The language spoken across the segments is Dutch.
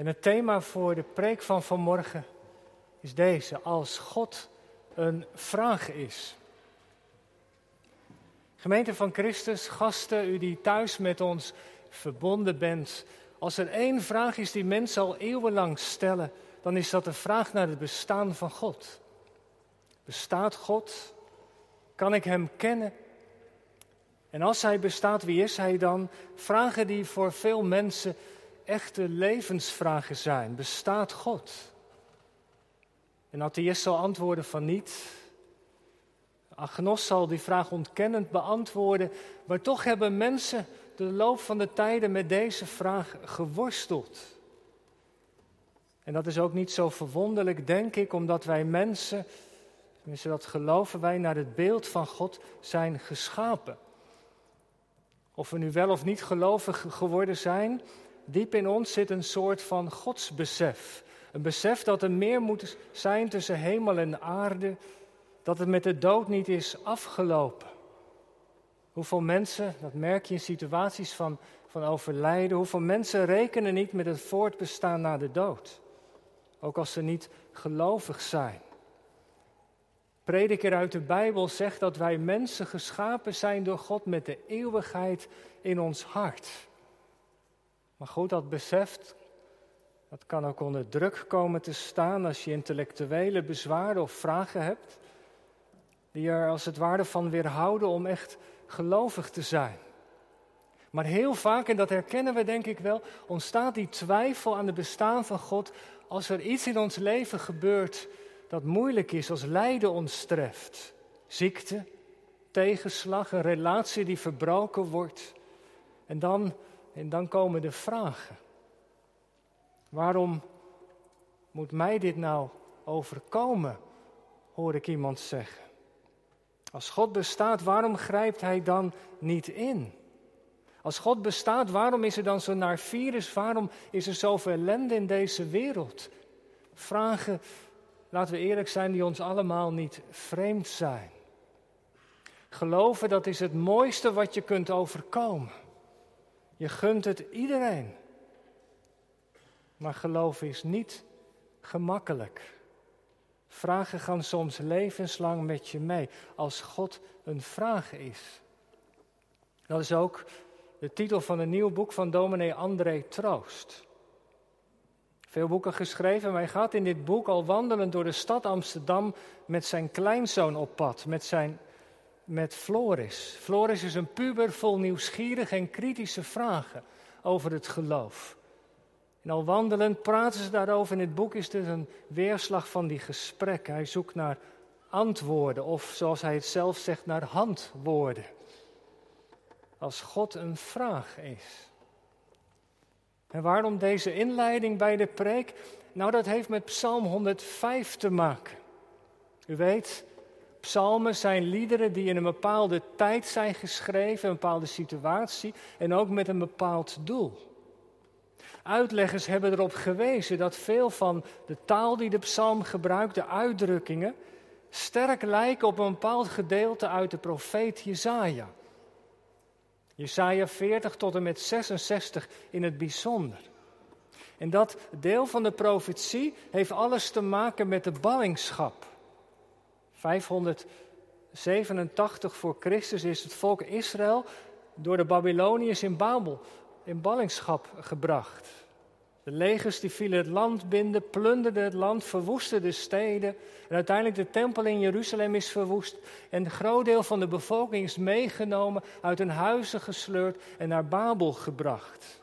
En het thema voor de preek van vanmorgen is deze: als God een vraag is. Gemeente van Christus, gasten, u die thuis met ons verbonden bent. Als er één vraag is die mensen al eeuwenlang stellen, dan is dat de vraag naar het bestaan van God. Bestaat God? Kan ik hem kennen? En als hij bestaat, wie is hij dan? Vragen die voor veel mensen echte levensvragen zijn. Bestaat God? Een atheïst zal antwoorden van niet. Een agnost zal die vraag ontkennend beantwoorden. Maar toch hebben mensen de loop van de tijden met deze vraag geworsteld. En dat is ook niet zo verwonderlijk, denk ik, omdat wij mensen, tenminste dat geloven wij, naar het beeld van God zijn geschapen. Of we nu wel of niet gelovig geworden zijn, diep in ons zit een soort van godsbesef. Een besef dat er meer moet zijn tussen hemel en aarde, dat het met de dood niet is afgelopen. Hoeveel mensen, dat merk je in situaties van overlijden, hoeveel mensen rekenen niet met het voortbestaan na de dood. Ook als ze niet gelovig zijn. Prediker uit de Bijbel zegt dat wij mensen geschapen zijn door God met de eeuwigheid in ons hart. Maar goed, dat beseft, dat kan ook onder druk komen te staan als je intellectuele bezwaren of vragen hebt, die er als het ware van weerhouden om echt gelovig te zijn. Maar heel vaak, en dat herkennen we denk ik wel, ontstaat die twijfel aan het bestaan van God als er iets in ons leven gebeurt dat moeilijk is, als lijden ons treft. Ziekte, tegenslag, een relatie die verbroken wordt. En dan komen de vragen. Waarom moet mij dit nou overkomen, hoor ik iemand zeggen. Als God bestaat, waarom grijpt hij dan niet in? Als God bestaat, waarom is er dan zo'n naar virus? Waarom is er zoveel ellende in deze wereld? Vragen, laten we eerlijk zijn, die ons allemaal niet vreemd zijn. Geloven, dat is het mooiste wat je kunt overkomen. Je gunt het iedereen. Maar geloven is niet gemakkelijk. Vragen gaan soms levenslang met je mee, als God een vraag is. Dat is ook de titel van een nieuw boek van dominee André Troost. Veel boeken geschreven, maar hij gaat in dit boek al wandelend door de stad Amsterdam met zijn kleinzoon op pad, met Floris. Floris is een puber vol nieuwsgierige en kritische vragen over het geloof. En al wandelend praten ze daarover. In dit boek is dit een weerslag van die gesprekken. Hij zoekt naar antwoorden, of zoals hij het zelf zegt, naar handwoorden. Als God een vraag is. En waarom deze inleiding bij de preek? Nou, dat heeft met Psalm 105 te maken. U weet, psalmen zijn liederen die in een bepaalde tijd zijn geschreven, een bepaalde situatie en ook met een bepaald doel. Uitleggers hebben erop gewezen dat veel van de taal die de psalm gebruikt, de uitdrukkingen, sterk lijken op een bepaald gedeelte uit de profeet Jesaja. Jesaja 40 tot en met 66 in het bijzonder. En dat deel van de profetie heeft alles te maken met de ballingschap. 587 voor Christus is het volk Israël door de Babyloniërs in Babel in ballingschap gebracht. De legers die vielen het land binden, plunderden het land, verwoestten de steden. En uiteindelijk de tempel in Jeruzalem is verwoest. En een groot deel van de bevolking is meegenomen, uit hun huizen gesleurd en naar Babel gebracht.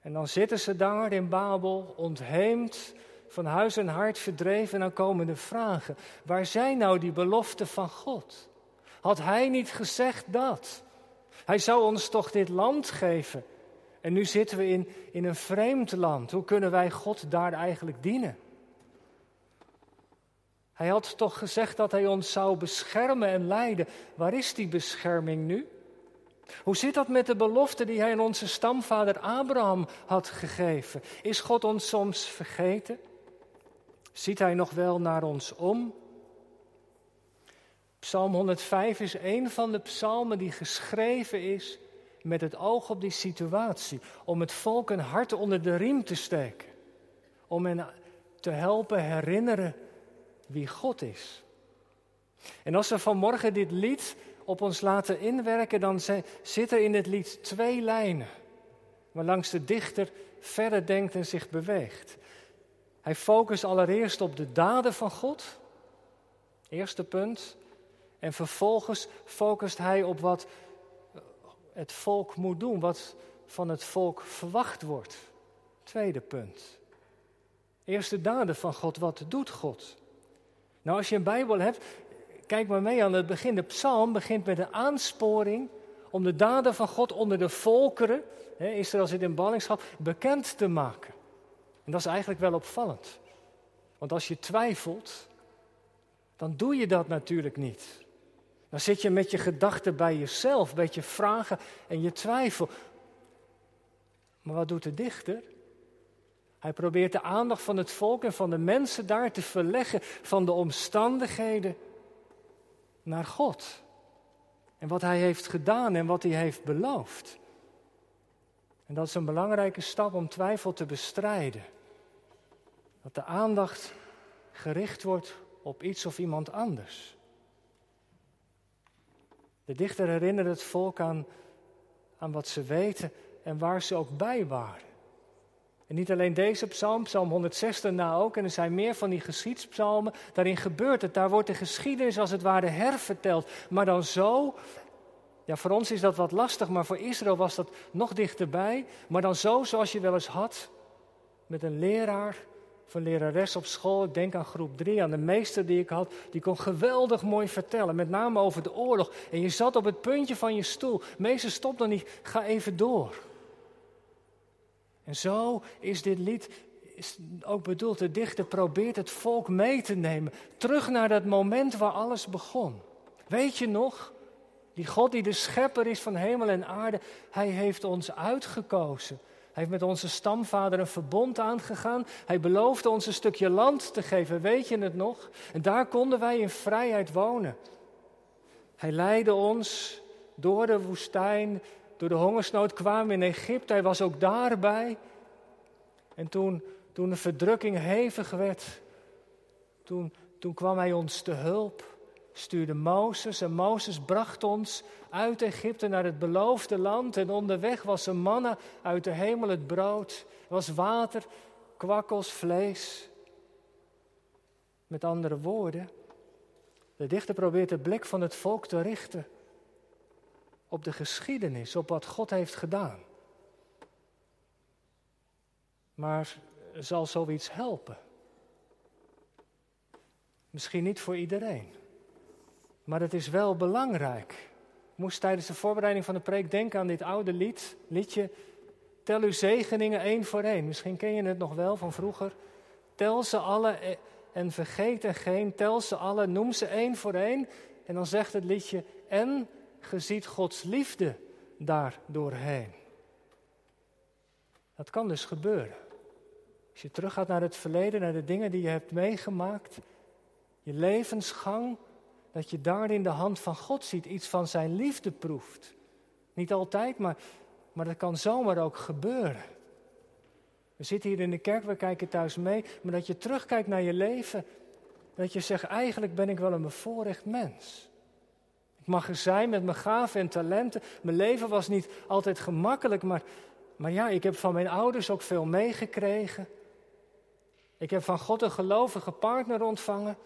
En dan zitten ze daar in Babel, ontheemd, van huis en hart verdreven. En dan komen de vragen. Waar zijn nou die beloften van God? Had hij niet gezegd dat? Hij zou ons toch dit land geven? En nu zitten we in een vreemd land. Hoe kunnen wij God daar eigenlijk dienen? Hij had toch gezegd dat hij ons zou beschermen en leiden. Waar is die bescherming nu? Hoe zit dat met de belofte die hij aan onze stamvader Abraham had gegeven? Is God ons soms vergeten? Ziet hij nog wel naar ons om? Psalm 105 is een van de psalmen die geschreven is met het oog op die situatie. Om het volk een hart onder de riem te steken. Om hen te helpen herinneren wie God is. En als we vanmorgen dit lied op ons laten inwerken, dan zit er in het lied twee lijnen. Waarlangs de dichter verder denkt en zich beweegt. Hij focust allereerst op de daden van God. Eerste punt. En vervolgens focust hij op wat het volk moet doen. Wat van het volk verwacht wordt. Tweede punt. Eerst de daden van God. Wat doet God? Nou, als je een Bijbel hebt, kijk maar mee aan het begin. De psalm begint met een aansporing om de daden van God onder de volkeren, Israël zit in ballingschap, bekend te maken. En dat is eigenlijk wel opvallend. Want als je twijfelt, dan doe je dat natuurlijk niet. Dan zit je met je gedachten bij jezelf, met je vragen en je twijfel. Maar wat doet de dichter? Hij probeert de aandacht van het volk en van de mensen daar te verleggen van de omstandigheden naar God. En wat hij heeft gedaan en wat hij heeft beloofd. En dat is een belangrijke stap om twijfel te bestrijden. Dat de aandacht gericht wordt op iets of iemand anders. De dichter herinnert het volk aan wat ze weten en waar ze ook bij waren. En niet alleen deze psalm, psalm 106 daarna ook. En er zijn meer van die geschiedspsalmen. Daarin gebeurt het. Daar wordt de geschiedenis als het ware herverteld. Maar dan zo, ja, voor ons is dat wat lastig, maar voor Israël was dat nog dichterbij. Maar dan zo, zoals je wel eens had, met een leraar of een lerares op school. Ik denk aan groep 3, aan de meester die ik had. Die kon geweldig mooi vertellen, met name over de oorlog. En je zat op het puntje van je stoel. Meester, stop dan niet, ga even door. En zo is dit lied ook bedoeld. De dichter probeert het volk mee te nemen. Terug naar dat moment waar alles begon. Weet je nog? Die God die de schepper is van hemel en aarde. Hij heeft ons uitgekozen. Hij heeft met onze stamvader een verbond aangegaan. Hij beloofde ons een stukje land te geven. Weet je het nog? En daar konden wij in vrijheid wonen. Hij leidde ons door de woestijn. Door de hongersnood kwamen we in Egypte. Hij was ook daarbij. En toen de verdrukking hevig werd, toen kwam hij ons te hulp. Stuurde Mozes en Mozes bracht ons uit Egypte naar het beloofde land. En onderweg was er manna uit de hemel, het brood. Er was water, kwakkels, vlees. Met andere woorden, de dichter probeert de blik van het volk te richten op de geschiedenis, op wat God heeft gedaan. Maar zal zoiets helpen? Misschien niet voor iedereen. Maar het is wel belangrijk. Ik moest tijdens de voorbereiding van de preek denken aan dit oude liedje. Tel uw zegeningen één voor één. Misschien ken je het nog wel van vroeger. Tel ze alle en vergeet er geen. Tel ze alle, noem ze één voor één. En dan zegt het liedje, en ge ziet Gods liefde daar doorheen. Dat kan dus gebeuren. Als je teruggaat naar het verleden, naar de dingen die je hebt meegemaakt. Je levensgang. Dat je daarin de hand van God ziet, iets van zijn liefde proeft. Niet altijd, maar dat kan zomaar ook gebeuren. We zitten hier in de kerk, we kijken thuis mee. Maar dat je terugkijkt naar je leven. Dat je zegt, eigenlijk ben ik wel een bevoorrecht mens. Ik mag er zijn met mijn gaven en talenten. Mijn leven was niet altijd gemakkelijk. Maar ja, ik heb van mijn ouders ook veel meegekregen. Ik heb van God een gelovige partner ontvangen.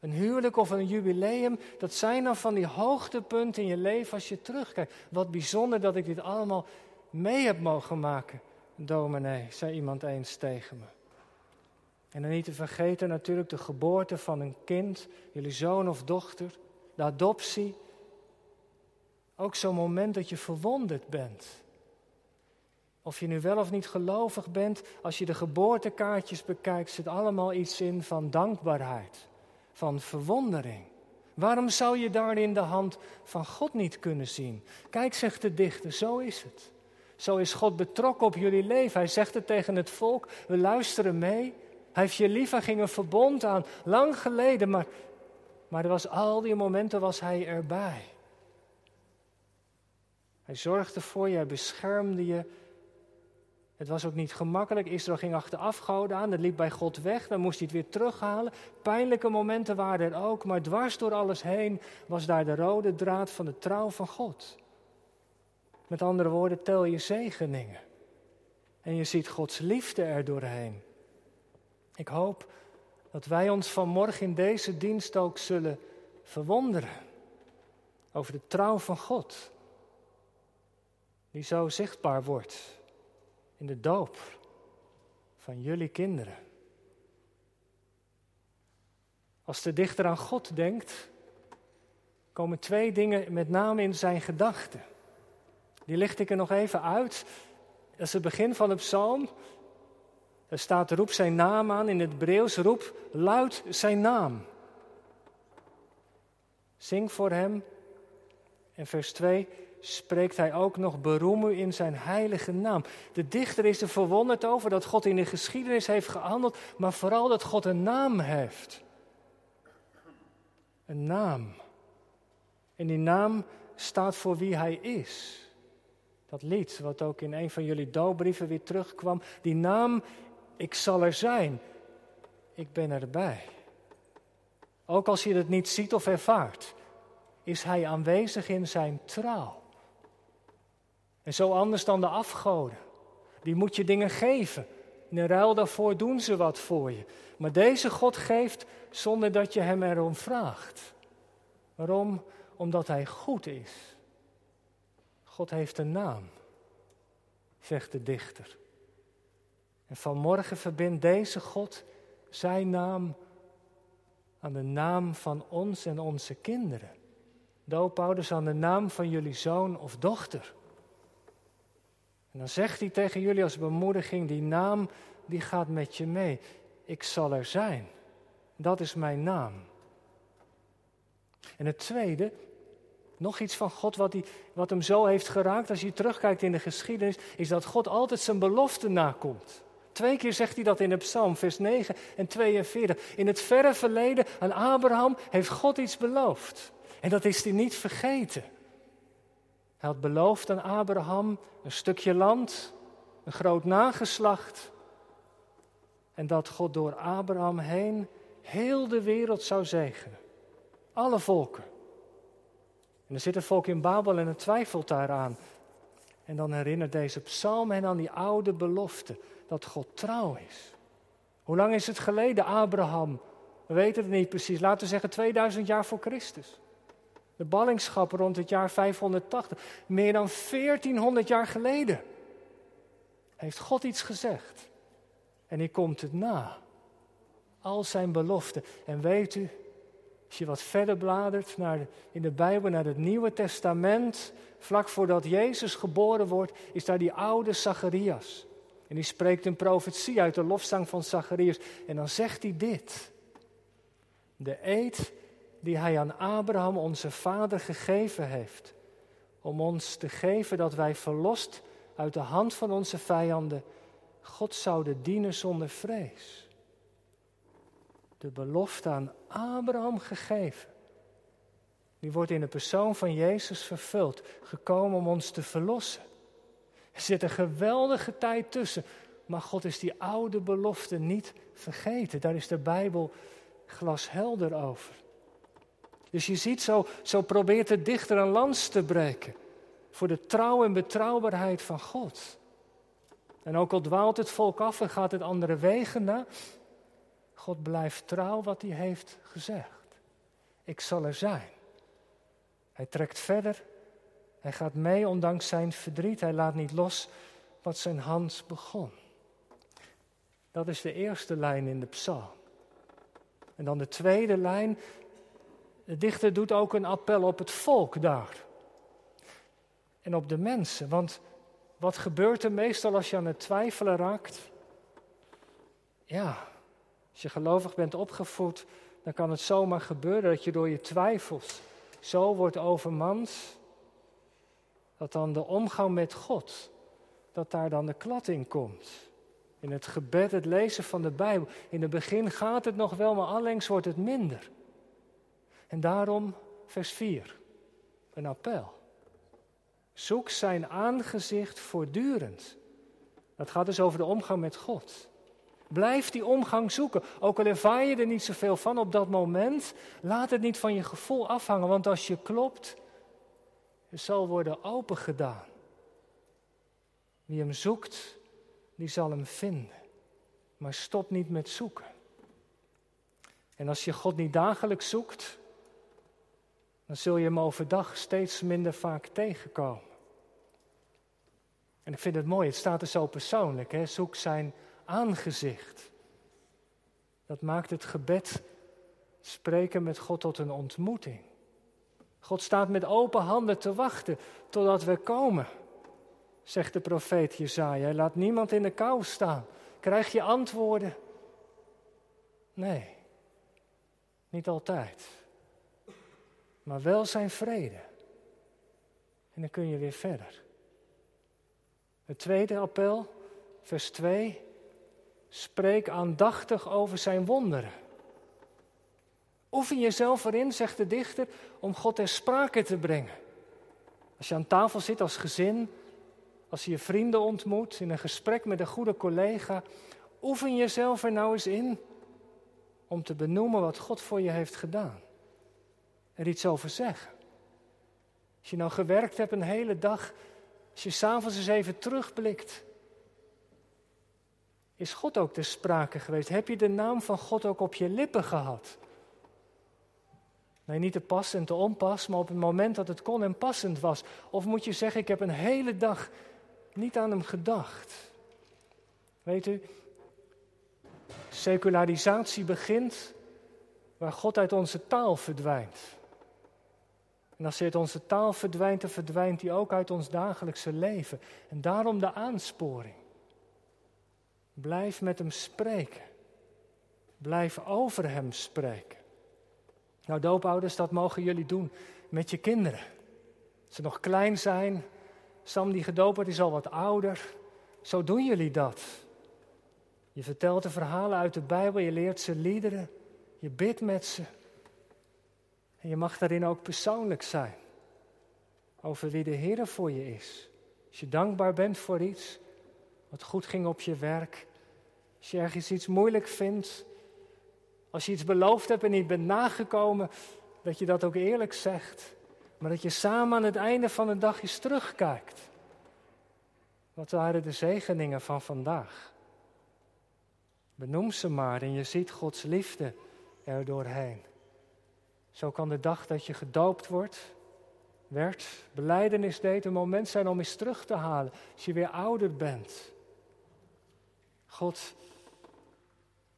Een huwelijk of een jubileum, dat zijn dan van die hoogtepunten in je leven als je terugkijkt. Wat bijzonder dat ik dit allemaal mee heb mogen maken, dominee, zei iemand eens tegen me. En dan niet te vergeten natuurlijk de geboorte van een kind, jullie zoon of dochter, de adoptie. Ook zo'n moment dat je verwonderd bent. Of je nu wel of niet gelovig bent, als je de geboortekaartjes bekijkt, zit allemaal iets in van dankbaarheid. Van verwondering. Waarom zou je daarin de hand van God niet kunnen zien? Kijk, zegt de dichter, zo is het. Zo is God betrokken op jullie leven. Hij zegt het tegen het volk, we luisteren mee. Hij heeft je lief, hij ging een verbond aan. Lang geleden, maar er was al die momenten was hij erbij. Hij zorgde voor je, hij beschermde je. Het was ook niet gemakkelijk. Israël ging achter afgoden aan, dat liep bij God weg, dan moest hij het weer terughalen. Pijnlijke momenten waren er ook, maar dwars door alles heen was daar de rode draad van de trouw van God. Met andere woorden, tel je zegeningen. En je ziet Gods liefde er doorheen. Ik hoop dat wij ons vanmorgen in deze dienst ook zullen verwonderen over de trouw van God, die zo zichtbaar wordt in de doop van jullie kinderen. Als de dichter aan God denkt, komen twee dingen met name in zijn gedachten. Die licht ik er nog even uit. Dat is het begin van de psalm. Er staat, roep zijn naam aan. In het Hebreeuws, roep luid zijn naam. Zing voor hem. En vers 2 spreekt hij ook nog, beroem u in zijn heilige naam. De dichter is er verwonderd over dat God in de geschiedenis heeft gehandeld, maar vooral dat God een naam heeft. Een naam. En die naam staat voor wie hij is. Dat lied, wat ook in een van jullie doopbrieven weer terugkwam. Die naam, ik zal er zijn. Ik ben erbij. Ook als je het niet ziet of ervaart, is hij aanwezig in zijn trouw. En zo anders dan de afgoden. Die moet je dingen geven. In ruil daarvoor doen ze wat voor je. Maar deze God geeft zonder dat je hem erom vraagt. Waarom? Omdat hij goed is. God heeft een naam, zegt de dichter. En vanmorgen verbindt deze God zijn naam aan de naam van ons en onze kinderen. Doopouders, aan de naam van jullie zoon of dochter. En dan zegt hij tegen jullie als bemoediging, die naam die gaat met je mee. Ik zal er zijn. Dat is mijn naam. En het tweede, nog iets van God wat hem zo heeft geraakt, als je terugkijkt in de geschiedenis, is dat God altijd zijn belofte nakomt. 2 keer zegt hij dat in de psalm, vers 9 en 42. In het verre verleden aan Abraham heeft God iets beloofd. En dat is hij niet vergeten. Hij had beloofd aan Abraham een stukje land, een groot nageslacht. En dat God door Abraham heen heel de wereld zou zegenen. Alle volken. En er zit een volk in Babel en het twijfelt daaraan. En dan herinnert deze psalm hen aan die oude belofte, dat God trouw is. Hoe lang is het geleden, Abraham? We weten het niet precies. Laten we zeggen 2000 jaar voor Christus. De ballingschap rond het jaar 580. Meer dan 1400 jaar geleden heeft God iets gezegd. En hier komt het na. Al zijn beloften. En weet u, als je wat verder bladert in de Bijbel, naar het Nieuwe Testament, vlak voordat Jezus geboren wordt, is daar die oude Zacharias. En die spreekt een profetie uit de lofzang van Zacharias. En dan zegt hij dit. De eed die hij aan Abraham, onze vader, gegeven heeft, om ons te geven dat wij verlost uit de hand van onze vijanden God zouden dienen zonder vrees. De belofte aan Abraham gegeven. Die wordt in de persoon van Jezus vervuld. Gekomen om ons te verlossen. Er zit een geweldige tijd tussen. Maar God is die oude belofte niet vergeten. Daar is de Bijbel glashelder over. Dus je ziet, zo probeert de dichter een lans te breken. Voor de trouw en betrouwbaarheid van God. En ook al dwaalt het volk af en gaat het andere wegen na, God blijft trouw wat hij heeft gezegd. Ik zal er zijn. Hij trekt verder. Hij gaat mee ondanks zijn verdriet. Hij laat niet los wat zijn hand begon. Dat is de eerste lijn in de psalm. En dan de tweede lijn. De dichter doet ook een appel op het volk daar. En op de mensen. Want wat gebeurt er meestal als je aan het twijfelen raakt? Ja. Als je gelovig bent opgevoed, dan kan het zomaar gebeuren dat je door je twijfels zo wordt overmand, dat dan de omgang met God, dat daar dan de klad in komt. In het gebed, het lezen van de Bijbel. In het begin gaat het nog wel, maar allengs wordt het minder. En daarom, vers 4, een appel. Zoek zijn aangezicht voortdurend. Dat gaat dus over de omgang met God. Blijf die omgang zoeken. Ook al ervaar je er niet zoveel van op dat moment, laat het niet van je gevoel afhangen. Want als je klopt, er zal worden opengedaan. Wie hem zoekt, die zal hem vinden. Maar stop niet met zoeken. En als je God niet dagelijks zoekt, dan zul je hem overdag steeds minder vaak tegenkomen. En ik vind het mooi, het staat er zo persoonlijk, hè? Zoek zijn aangezicht. Dat maakt het gebed, het spreken met God, tot een ontmoeting. God staat met open handen te wachten totdat we komen, zegt de profeet Jesaja. Hij laat niemand in de kou staan. Krijg je antwoorden? Nee, niet altijd. Maar wel zijn vrede. En dan kun je weer verder. Het tweede appel, vers 2. Spreek aandachtig over zijn wonderen. Oefen jezelf erin, zegt de dichter, om God ter sprake te brengen. Als je aan tafel zit als gezin, als je je vrienden ontmoet, in een gesprek met een goede collega, oefen jezelf er nou eens in om te benoemen wat God voor je heeft gedaan. Er iets over zeggen. Als je nou gewerkt hebt een hele dag, als je 's avonds eens even terugblikt, is God ook ter sprake geweest? Heb je de naam van God ook op je lippen gehad? Nee, niet te pas en te onpas, maar op het moment dat het kon en passend was. Of moet je zeggen, ik heb een hele dag niet aan hem gedacht. Weet u, secularisatie begint waar God uit onze taal verdwijnt. En als hij uit onze taal verdwijnt, dan verdwijnt hij ook uit ons dagelijkse leven. En daarom de aansporing. Blijf met hem spreken. Blijf over hem spreken. Nou, doopouders, dat mogen jullie doen met je kinderen. Als ze nog klein zijn, Sam die gedoopt wordt is al wat ouder. Zo doen jullie dat. Je vertelt de verhalen uit de Bijbel, je leert ze liederen, je bidt met ze. En je mag daarin ook persoonlijk zijn. Over wie de Heer voor je is. Als je dankbaar bent voor iets wat goed ging op je werk. Als je ergens iets moeilijk vindt. Als je iets beloofd hebt en niet bent nagekomen, dat je dat ook eerlijk zegt. Maar dat je samen aan het einde van de dag eens terugkijkt. Wat waren de zegeningen van vandaag? Benoem ze maar en je ziet Gods liefde er doorheen. Zo kan de dag dat je gedoopt werd, belijdenis deed, een moment zijn om eens terug te halen. Als je weer ouder bent. God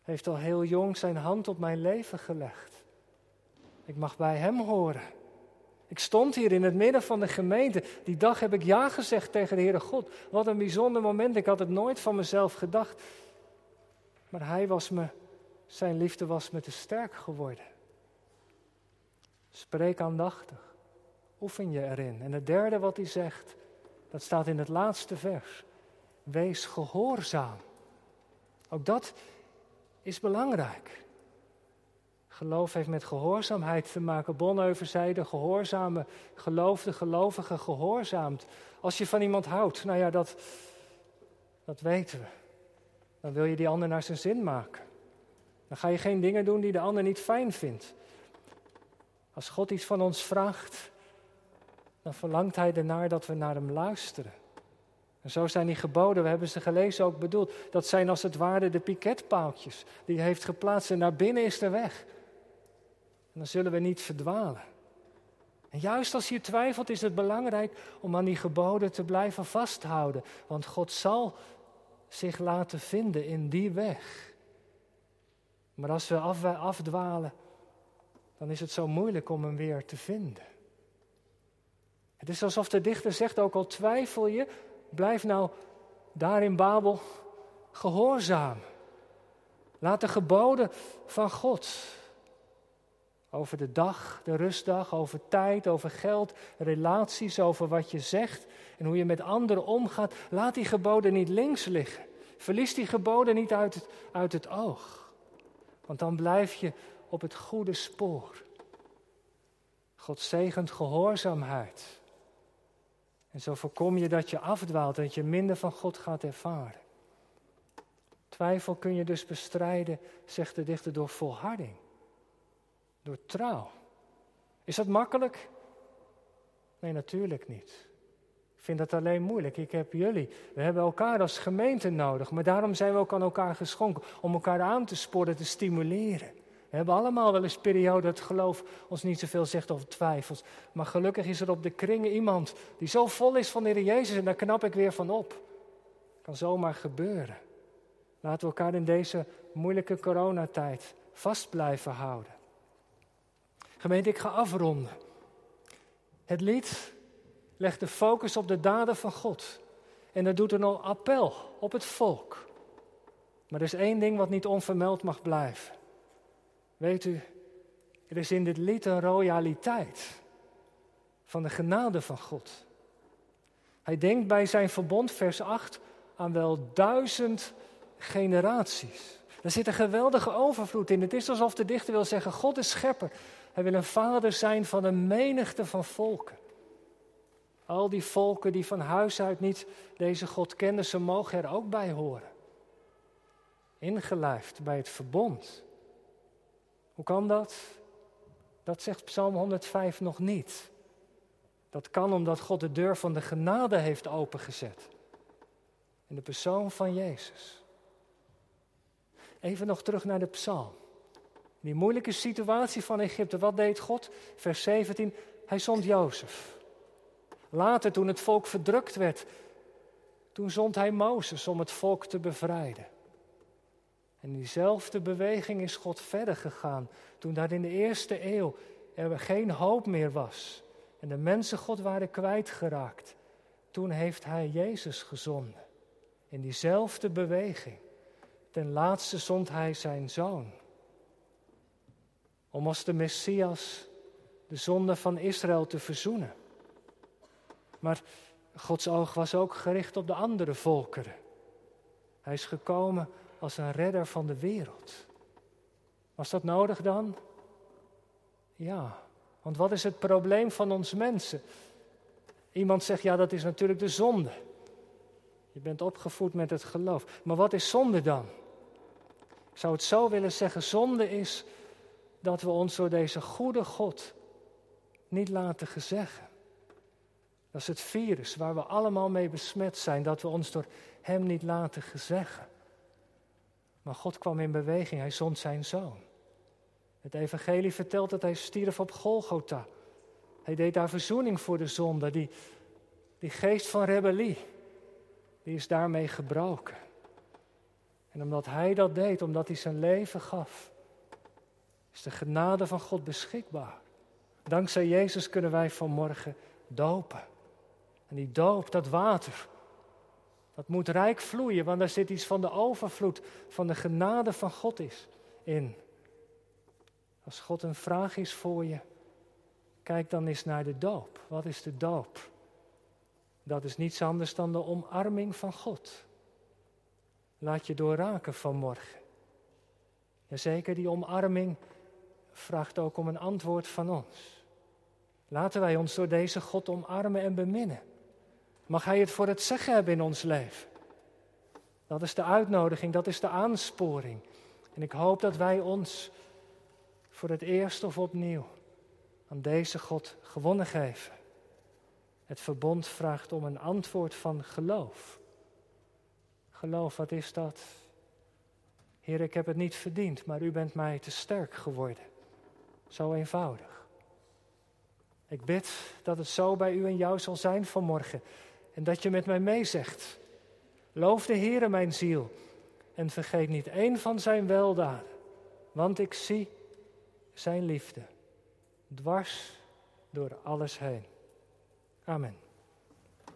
heeft al heel jong zijn hand op mijn leven gelegd. Ik mag bij hem horen. Ik stond hier in het midden van de gemeente. Die dag heb ik ja gezegd tegen de Heere God. Wat een bijzonder moment. Ik had het nooit van mezelf gedacht. Maar hij was me, zijn liefde was me te sterk geworden. Spreek aandachtig. Oefen je erin. En het derde wat hij zegt, dat staat in het laatste vers. Wees gehoorzaam. Ook dat is belangrijk. Geloof heeft met gehoorzaamheid te maken. Bonhoeffer zei, de gehoorzame gelooft, de gelovige gehoorzaamt. Als je van iemand houdt, nou ja, dat weten we. Dan wil je die ander naar zijn zin maken. Dan ga je geen dingen doen die de ander niet fijn vindt. Als God iets van ons vraagt, dan verlangt hij ernaar dat we naar hem luisteren. En zo zijn die geboden, we hebben ze gelezen, ook bedoeld. Dat zijn als het ware de piketpaaltjes die hij heeft geplaatst en naar binnen is de weg. En dan zullen we niet verdwalen. En juist als je twijfelt is het belangrijk om aan die geboden te blijven vasthouden. Want God zal zich laten vinden in die weg. Maar als we afdwalen, dan is het zo moeilijk om hem weer te vinden. Het is alsof de dichter zegt, ook al twijfel je, blijf nou daar in Babel gehoorzaam. Laat de geboden van God over de dag, de rustdag, over tijd, over geld, relaties, over wat je zegt en hoe je met anderen omgaat. Laat die geboden niet links liggen. Verlies die geboden niet uit het oog. Want dan blijf je op het goede spoor. God zegent gehoorzaamheid. En zo voorkom je dat je afdwaalt, dat je minder van God gaat ervaren. Twijfel kun je dus bestrijden, zegt de dichter, door volharding. Door trouw. Is dat makkelijk? Nee, natuurlijk niet. Ik vind dat alleen moeilijk. Ik heb jullie. We hebben elkaar als gemeente nodig. Maar daarom zijn we ook aan elkaar geschonken. Om elkaar aan te sporen, te stimuleren. We hebben allemaal wel eens periode dat geloof ons niet zoveel zegt over twijfels. Maar gelukkig is er op de kringen iemand die zo vol is van de Heer Jezus. En daar knap ik weer van op. Kan zomaar gebeuren. Laten we elkaar in deze moeilijke coronatijd vast blijven houden. Gemeente, ik ga afronden. Het lied legt de focus op de daden van God. En dat doet een appel op het volk. Maar er is één ding wat niet onvermeld mag blijven. Weet u, er is in dit lied een royaliteit van de genade van God. Hij denkt bij zijn verbond, vers 8, aan wel 1000 generaties. Daar zit een geweldige overvloed in. Het is alsof de dichter wil zeggen, God is schepper. Hij wil een vader zijn van een menigte van volken. Al die volken die van huis uit niet deze God kenden, ze mogen er ook bij horen. Ingelijfd bij het verbond. Hoe kan dat? Dat zegt Psalm 105 nog niet. Dat kan omdat God de deur van de genade heeft opengezet. In de persoon van Jezus. Even nog terug naar de psalm. Die moeilijke situatie van Egypte, wat deed God? Vers 17, hij zond Jozef. Later, toen het volk verdrukt werd, toen zond hij Mozes om het volk te bevrijden. En diezelfde beweging is God verder gegaan, toen daar in de eerste eeuw er geen hoop meer was. En de mensen God waren kwijtgeraakt. Toen heeft hij Jezus gezonden. In diezelfde beweging. Ten laatste zond hij zijn zoon. Om als de Messias de zonde van Israël te verzoenen. Maar Gods oog was ook gericht op de andere volkeren. Hij is gekomen als een redder van de wereld. Was dat nodig dan? Ja, want wat is het probleem van ons mensen? Iemand zegt, ja, dat is natuurlijk de zonde. Je bent opgevoed met het geloof. Maar wat is zonde dan? Ik zou het zo willen zeggen, zonde is dat we ons door deze goede God niet laten gezeggen. Dat is het virus waar we allemaal mee besmet zijn, dat we ons door hem niet laten gezeggen. Maar God kwam in beweging, hij zond zijn zoon. Het evangelie vertelt dat hij stierf op Golgotha. Hij deed daar verzoening voor de zonde. Die geest van rebellie, die is daarmee gebroken. En omdat hij dat deed, omdat hij zijn leven gaf, is de genade van God beschikbaar. Dankzij Jezus kunnen wij vanmorgen dopen. En die doop, dat water, dat moet rijk vloeien, want daar zit iets van de overvloed, van de genade van God is in. Als God een vraag is voor je, kijk dan eens naar de doop. Wat is de doop? Dat is niets anders dan de omarming van God. Laat je doorraken vanmorgen. En zeker die omarming vraagt ook om een antwoord van ons. Laten wij ons door deze God omarmen en beminnen. Mag hij het voor het zeggen hebben in ons leven? Dat is de uitnodiging, dat is de aansporing. En ik hoop dat wij ons voor het eerst of opnieuw aan deze God gewonnen geven. Het verbond vraagt om een antwoord van geloof. Geloof, wat is dat? Heer, ik heb het niet verdiend, maar u bent mij te sterk geworden. Zo eenvoudig. Ik bid dat het zo bij u en jou zal zijn vanmorgen. En dat je met mij meezegt. Loof de Heere mijn ziel. En vergeet niet één van zijn weldaden. Want ik zie zijn liefde. Dwars door alles heen. Amen.